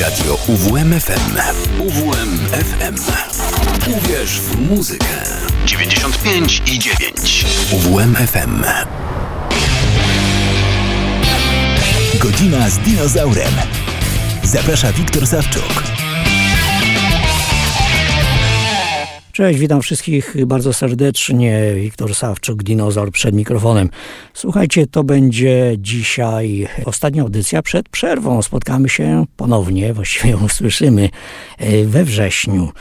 Radio UWM-FM. UWM-FM. Uwierz w muzykę. 95,9 UWM-FM. Godzina z dinozaurem. Zaprasza Wiktor Sawczuk. Cześć, witam wszystkich bardzo serdecznie. Wiktor Sawczuk, dinozaur przed mikrofonem. Słuchajcie, to będzie dzisiaj ostatnia audycja przed przerwą. Spotkamy się ponownie, właściwie ją usłyszymy we wrześniu.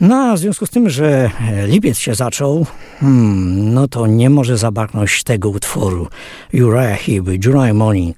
No a w związku z tym, że lipiec się zaczął, no to nie może zabraknąć tego utworu. Uriah Heep, July Morning.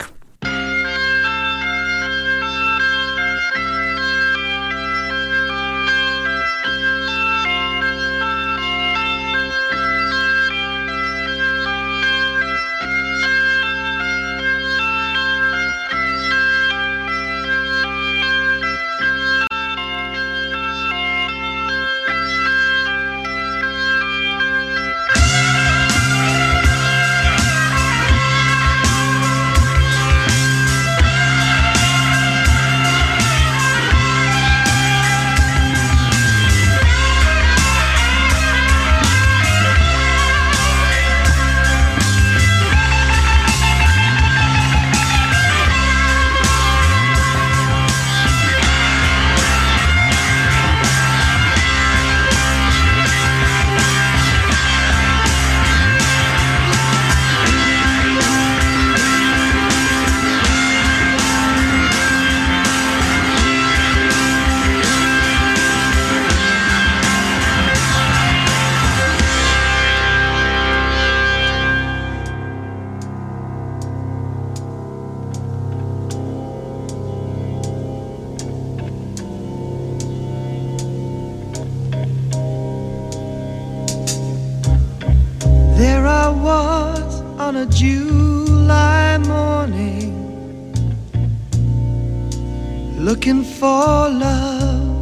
Looking for love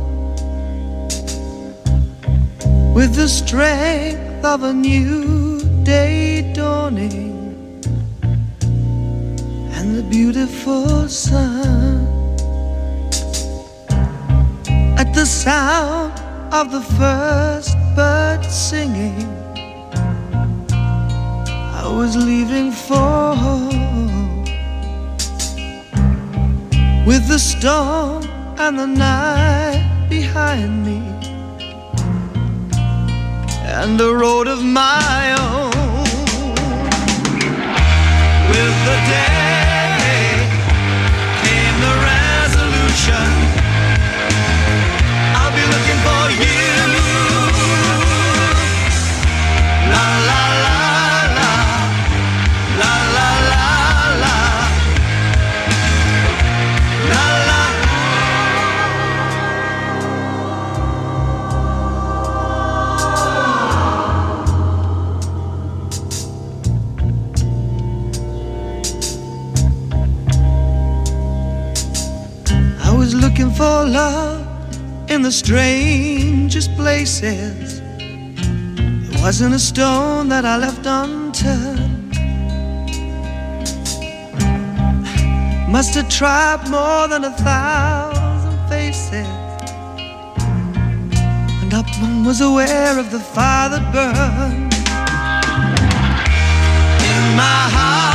with the strength of a new day dawning and the beautiful sun. At the sound of the first bird singing, I was leaving for home. With the storm and the night behind me, and the road of my own. With the day came the resolution. I'll be looking for you. La la. Looking for love in the strangest places. There wasn't a stone that I left unturned. Must have tried more than 1,000 faces, and not one was aware of the fire that burned in my heart.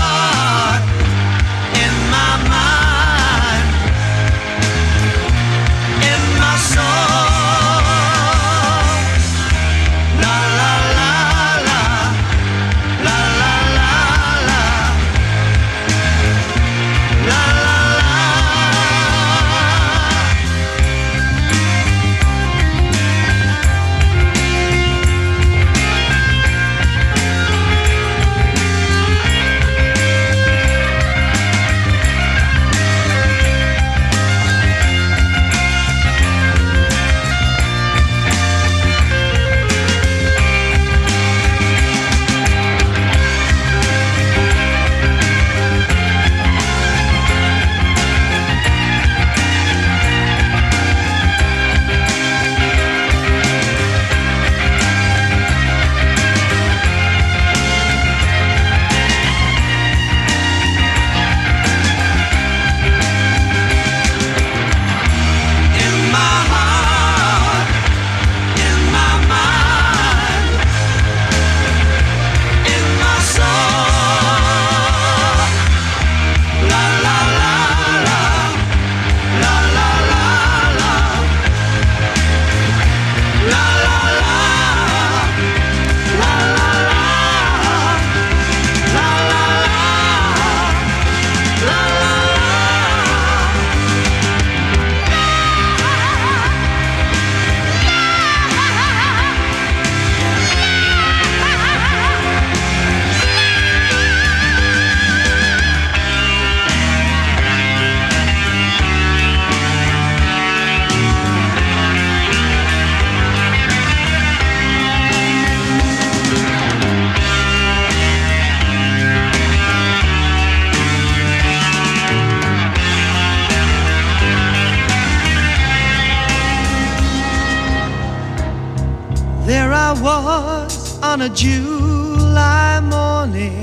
I was on a July morning.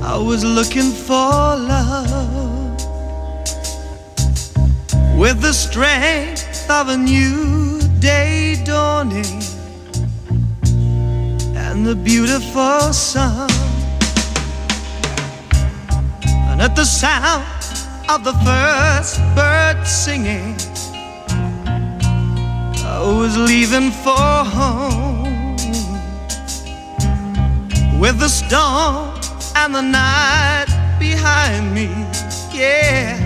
I was looking for love with the strength of a new day dawning and the beautiful sun. And at the sound of the first bird singing, I was leaving for home with the storm and the night behind me, yeah,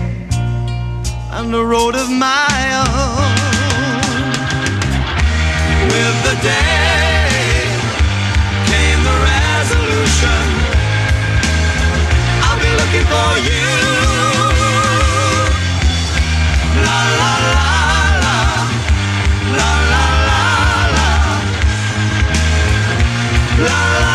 on the road of my own. With the day came the resolution, I'll be looking for you. La la la la, la la la la, la la la.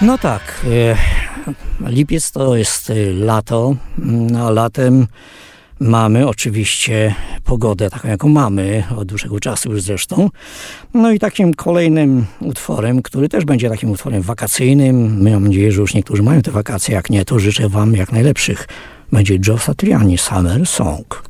No tak, lipiec to jest lato, a latem Mamy oczywiście pogodę taką, jaką mamy, od dłuższego czasu już zresztą. No i takim kolejnym utworem, który też będzie takim utworem wakacyjnym, mam nadzieję, że już niektórzy mają te wakacje, jak nie, to życzę wam jak najlepszych, będzie Joe Satriani, Summer Song.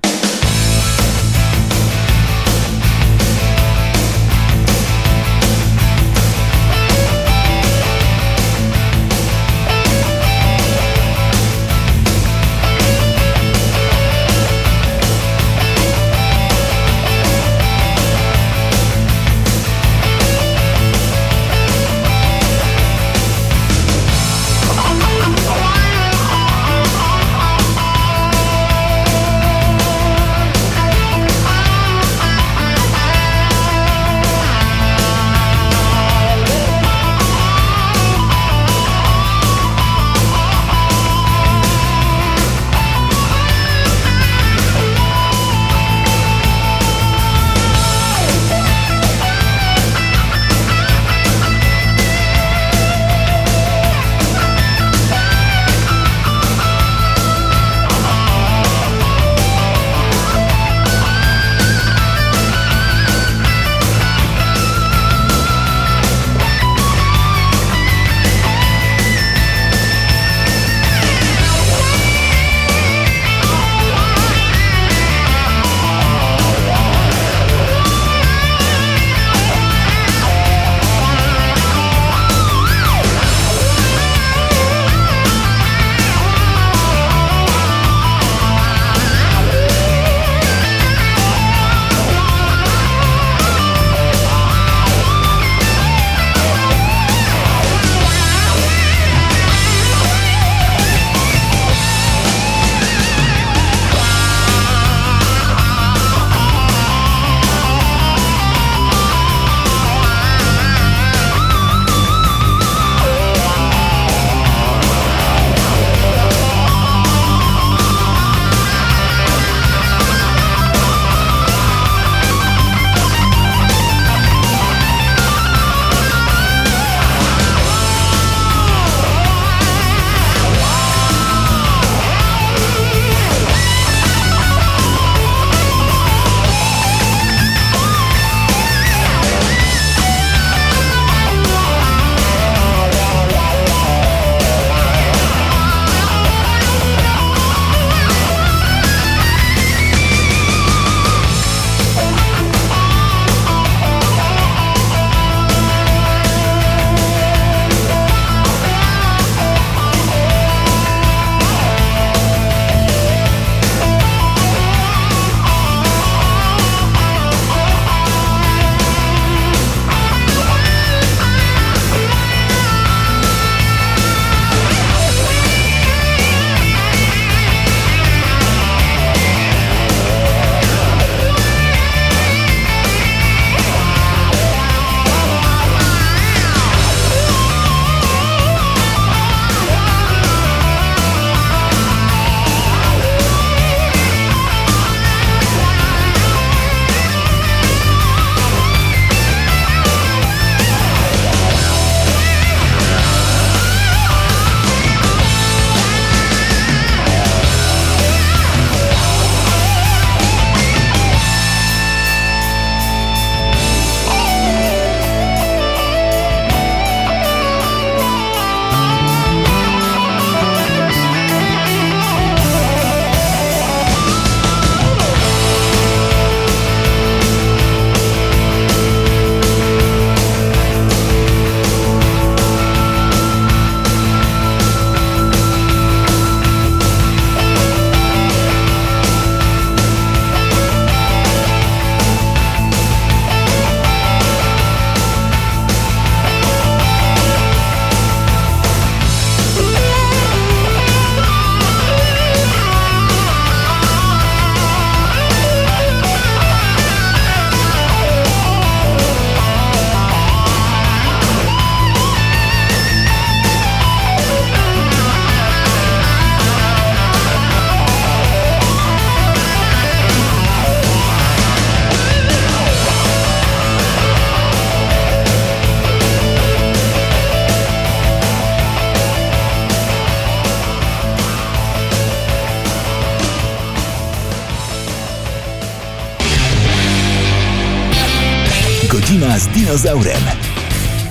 Godzina z Dinozaurem.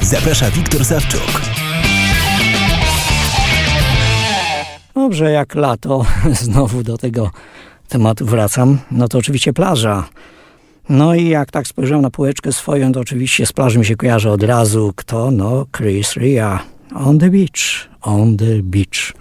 Zaprasza Wiktor Sawczuk. Dobrze, jak lato, znowu do tego tematu wracam, no to oczywiście plaża. No i jak tak spojrzałem na półeczkę swoją, to oczywiście z plaży mi się kojarzy od razu kto? No Chris Rea. On the beach, on the beach.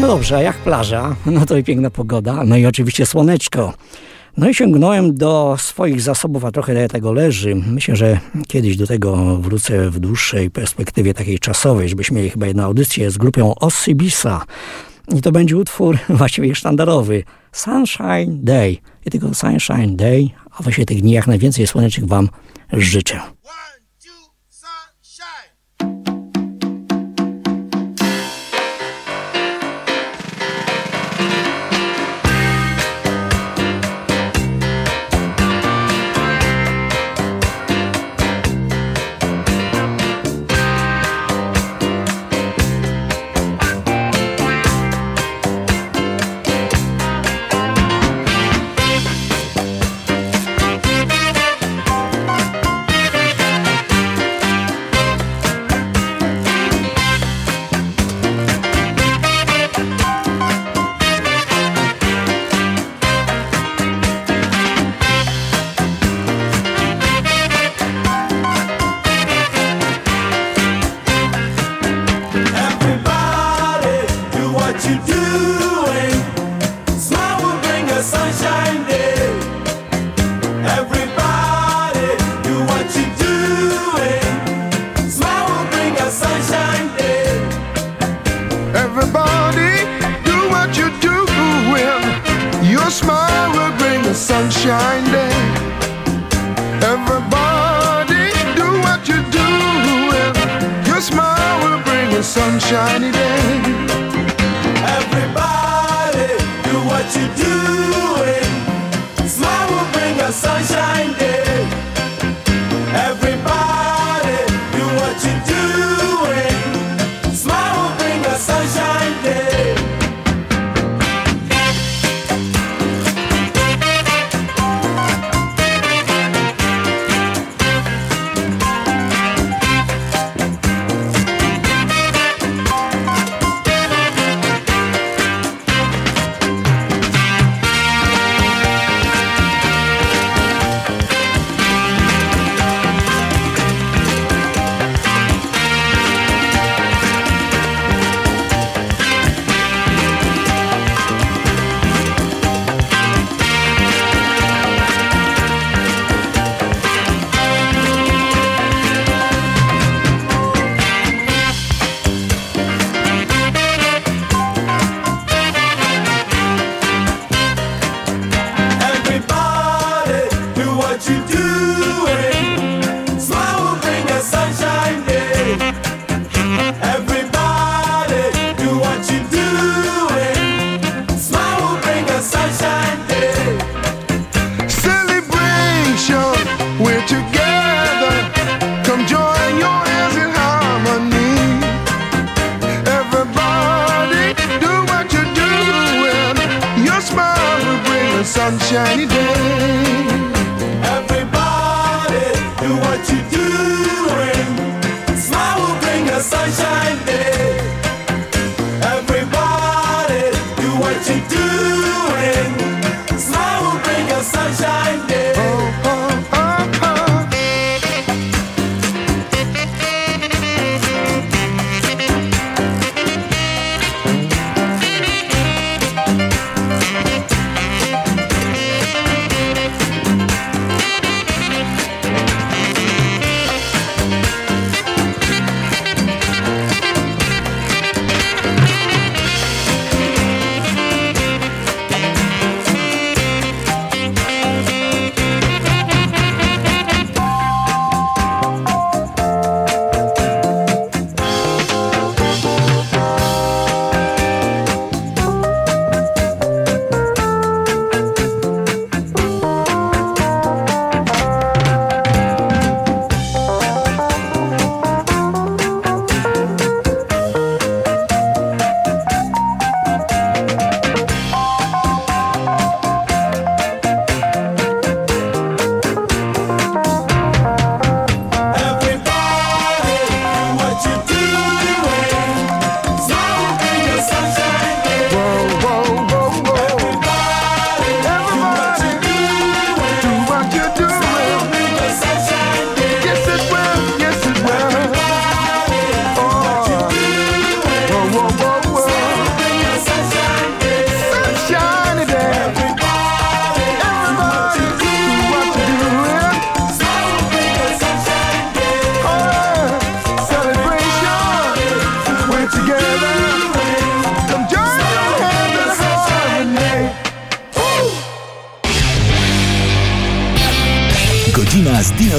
No dobrze, a jak plaża? No to i piękna pogoda, no i oczywiście słoneczko. No i sięgnąłem do swoich zasobów, a trochę tego leży. Myślę, że kiedyś do tego wrócę w dłuższej perspektywie takiej czasowej, żebyśmy mieli chyba jedną audycję z grupą Osibisa. I to będzie utwór właściwie sztandarowy. Sunshine Day. I tylko Sunshine Day, a właśnie tych dni jak najwięcej słonecznych wam życzę.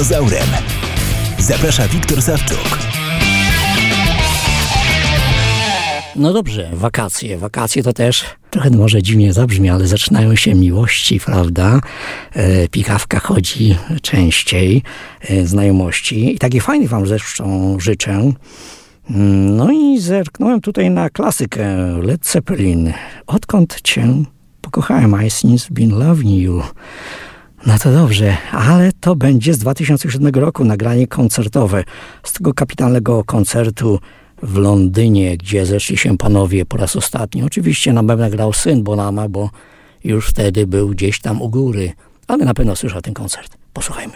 Dinozaurem. Zaprasza Wiktor Sawczuk. No dobrze, wakacje. Wakacje to też trochę może dziwnie zabrzmi, ale zaczynają się miłości, prawda? Pikawka chodzi częściej, znajomości. I taki fajny wam zresztą życzę. No i zerknąłem tutaj na klasykę Led Zeppelin. Odkąd cię pokochałem, I since been loving you. No to dobrze, ale to będzie z 2007 roku nagranie koncertowe z tego kapitalnego koncertu w Londynie, gdzie zeszli się panowie po raz ostatni. Oczywiście na pewno grał syn Bonama, bo już wtedy był gdzieś tam u góry, ale na pewno słyszał ten koncert. Posłuchajmy.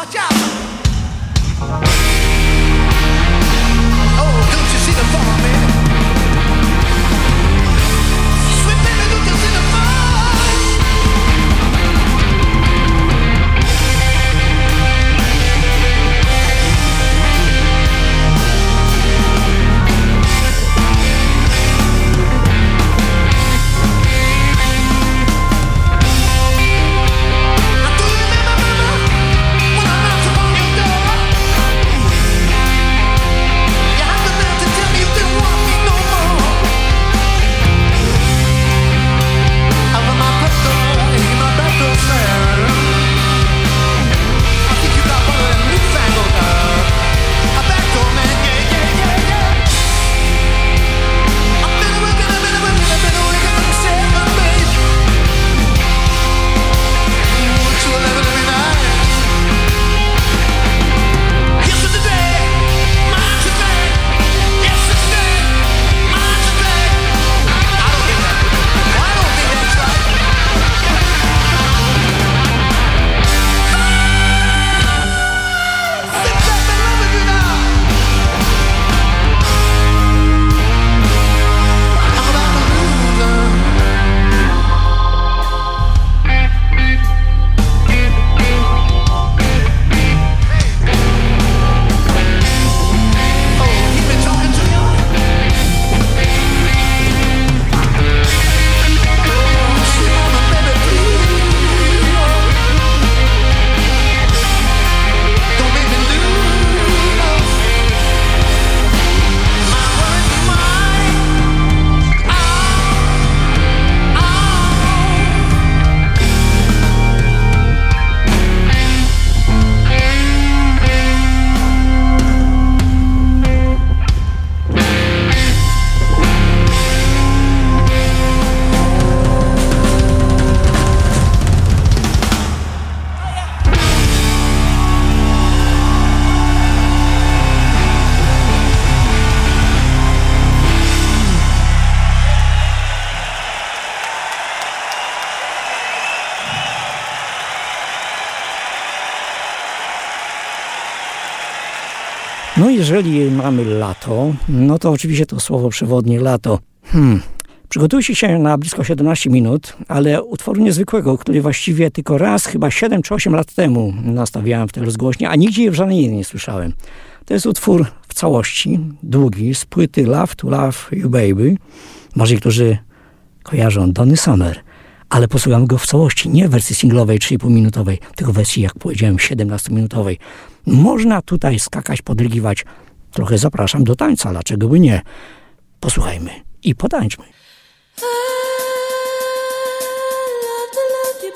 watch out. Oh, don't you see the fall, man? Sweet baby, don't you see the No jeżeli mamy lato, no to oczywiście to słowo przewodnie lato. Przygotujcie się na blisko 17 minut, ale utworu niezwykłego, który właściwie tylko raz, chyba 7 czy 8 lat temu nastawiałem w tej rozgłośni, a nigdzie w żadnej innej nie słyszałem. To jest utwór w całości, długi, z płyty Love to Love You Baby. Może niektórzy kojarzą Donny Summer, ale posłucham go w całości, nie w wersji singlowej 3,5-minutowej, tylko w wersji, jak powiedziałem, 17-minutowej. Można tutaj skakać, podrygiwać. Trochę zapraszam do tańca, dlaczego by nie? Posłuchajmy i potańczmy. I love to love you,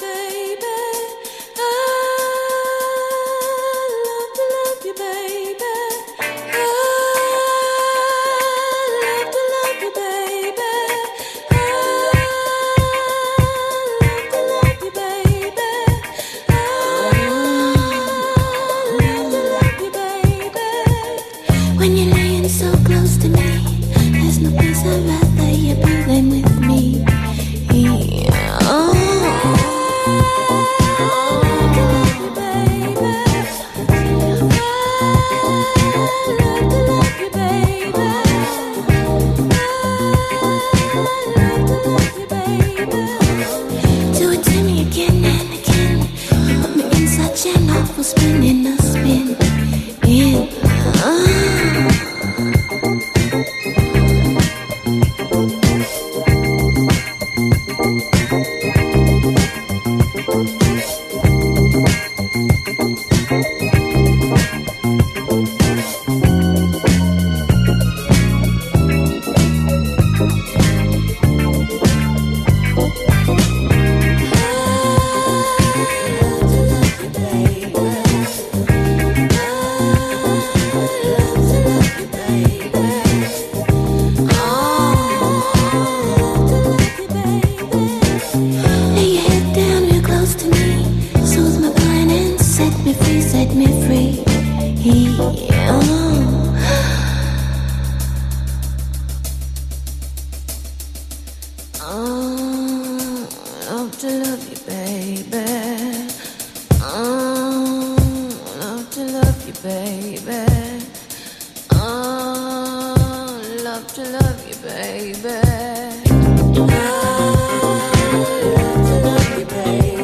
baby. Oh, I baby. Oh, love to love you, baby. Oh, love to love you, baby.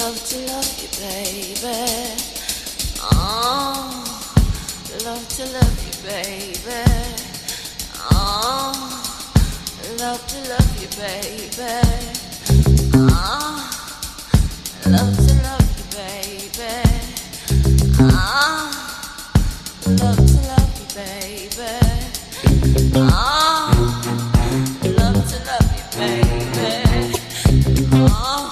love to love you, baby. Oh, love to love you, baby. Oh, love to love you, baby. Oh, love to love you, baby. Oh, love to love you, baby. Oh, love to love you, baby. Oh.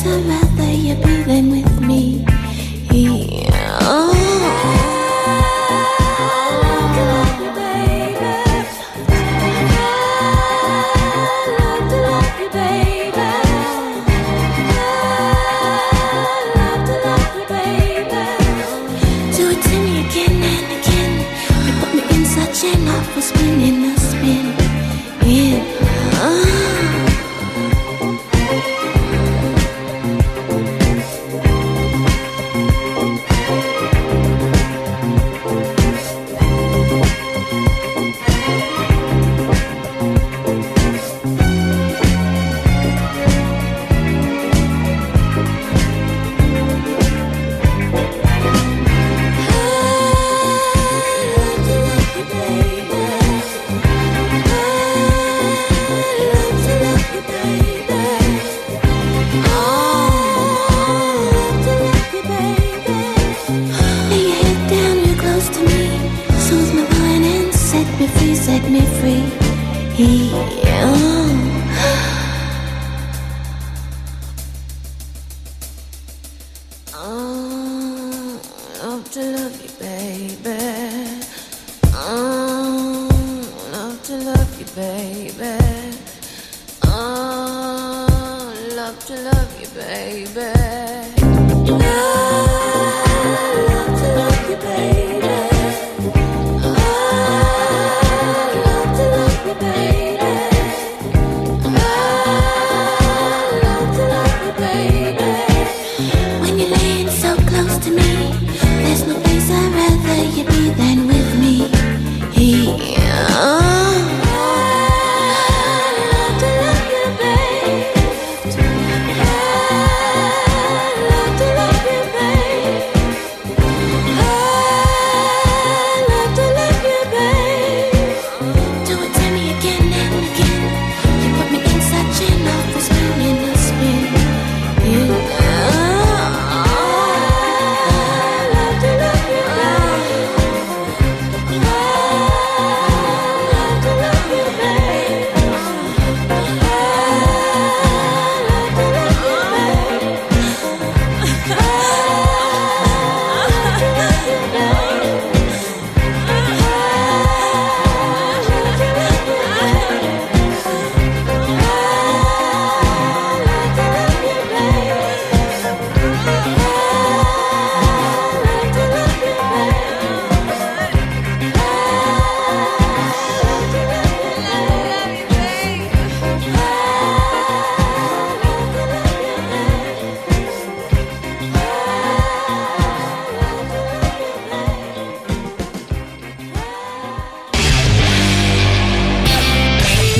'Cause I'd rather you be than with me. Oh.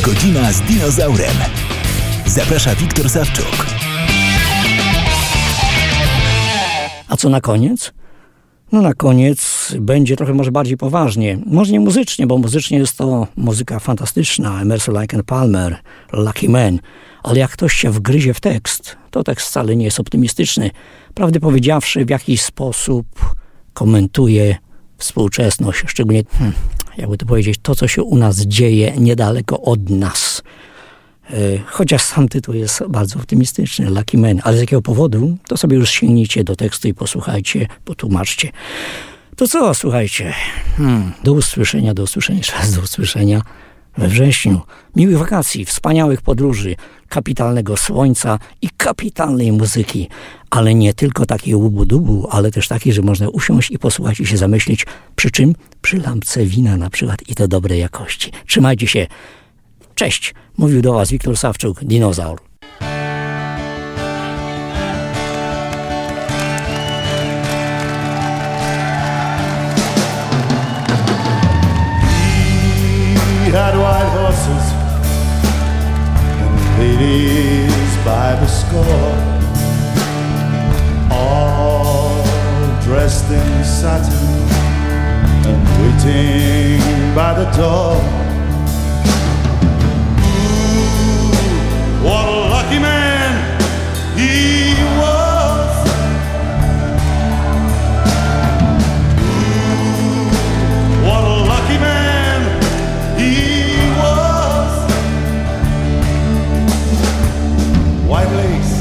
Godzina z dinozaurem. Zaprasza Wiktor Sawczuk. A co na koniec? No na koniec będzie trochę może bardziej poważnie. Może nie muzycznie, bo muzycznie jest to muzyka fantastyczna. Lake Liken, Palmer, Lucky Man. Ale jak ktoś się wgryzie w tekst, to tekst wcale nie jest optymistyczny. Prawdę powiedziawszy, w jakiś sposób komentuje współczesność, szczególnie... jakby to powiedzieć, to co się u nas dzieje niedaleko od nas. Chociaż sam tytuł jest bardzo optymistyczny, Lucky Man, ale z jakiego powodu, to sobie już sięgnijcie do tekstu i posłuchajcie, potłumaczcie. To co, słuchajcie, do usłyszenia we wrześniu. Miłych wakacji, wspaniałych podróży, kapitalnego słońca i kapitalnej muzyki. Ale nie tylko takiej łubu-dubu, ale też takiej, że można usiąść i posłuchać i się zamyślić. Przy czym? Przy lampce wina na przykład i to dobrej jakości. Trzymajcie się. Cześć. Mówił do was Wiktor Sawczuk, Dinozaur. He had white horses and ladies by the score, all dressed in satin and waiting by the door. Ooh, what a lucky man he was. Ooh, what a lucky man he was. White lace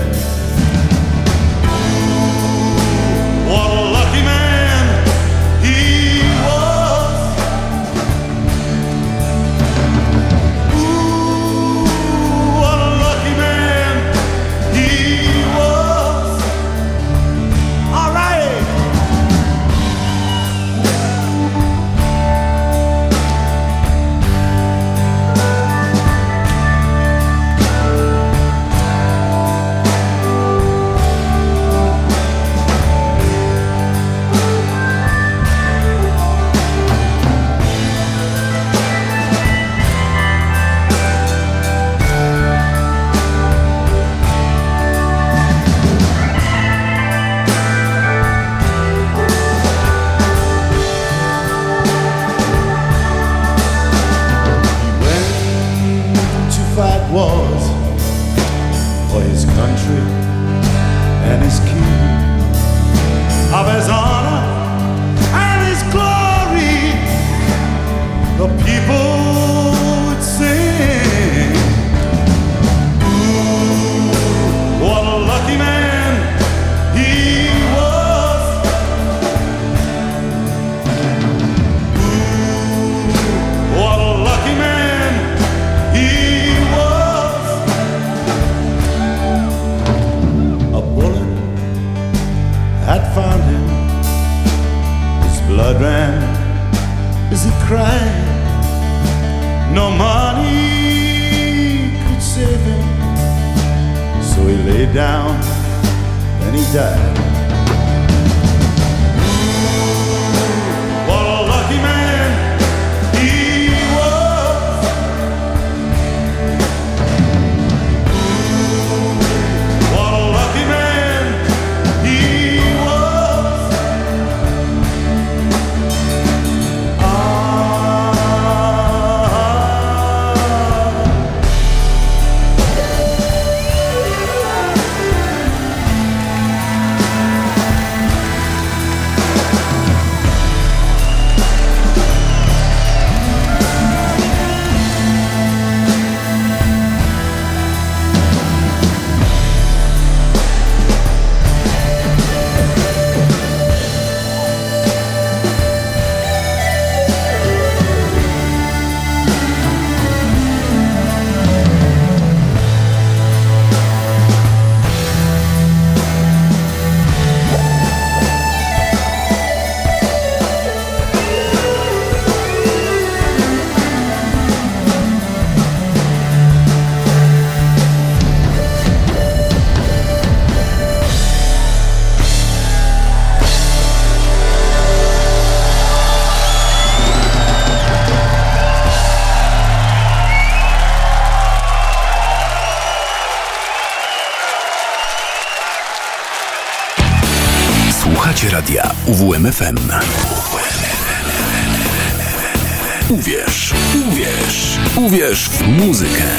What a lucky man he was. Ooh, what a lucky man he was. All right. UWM-FM. Uwierz w muzykę.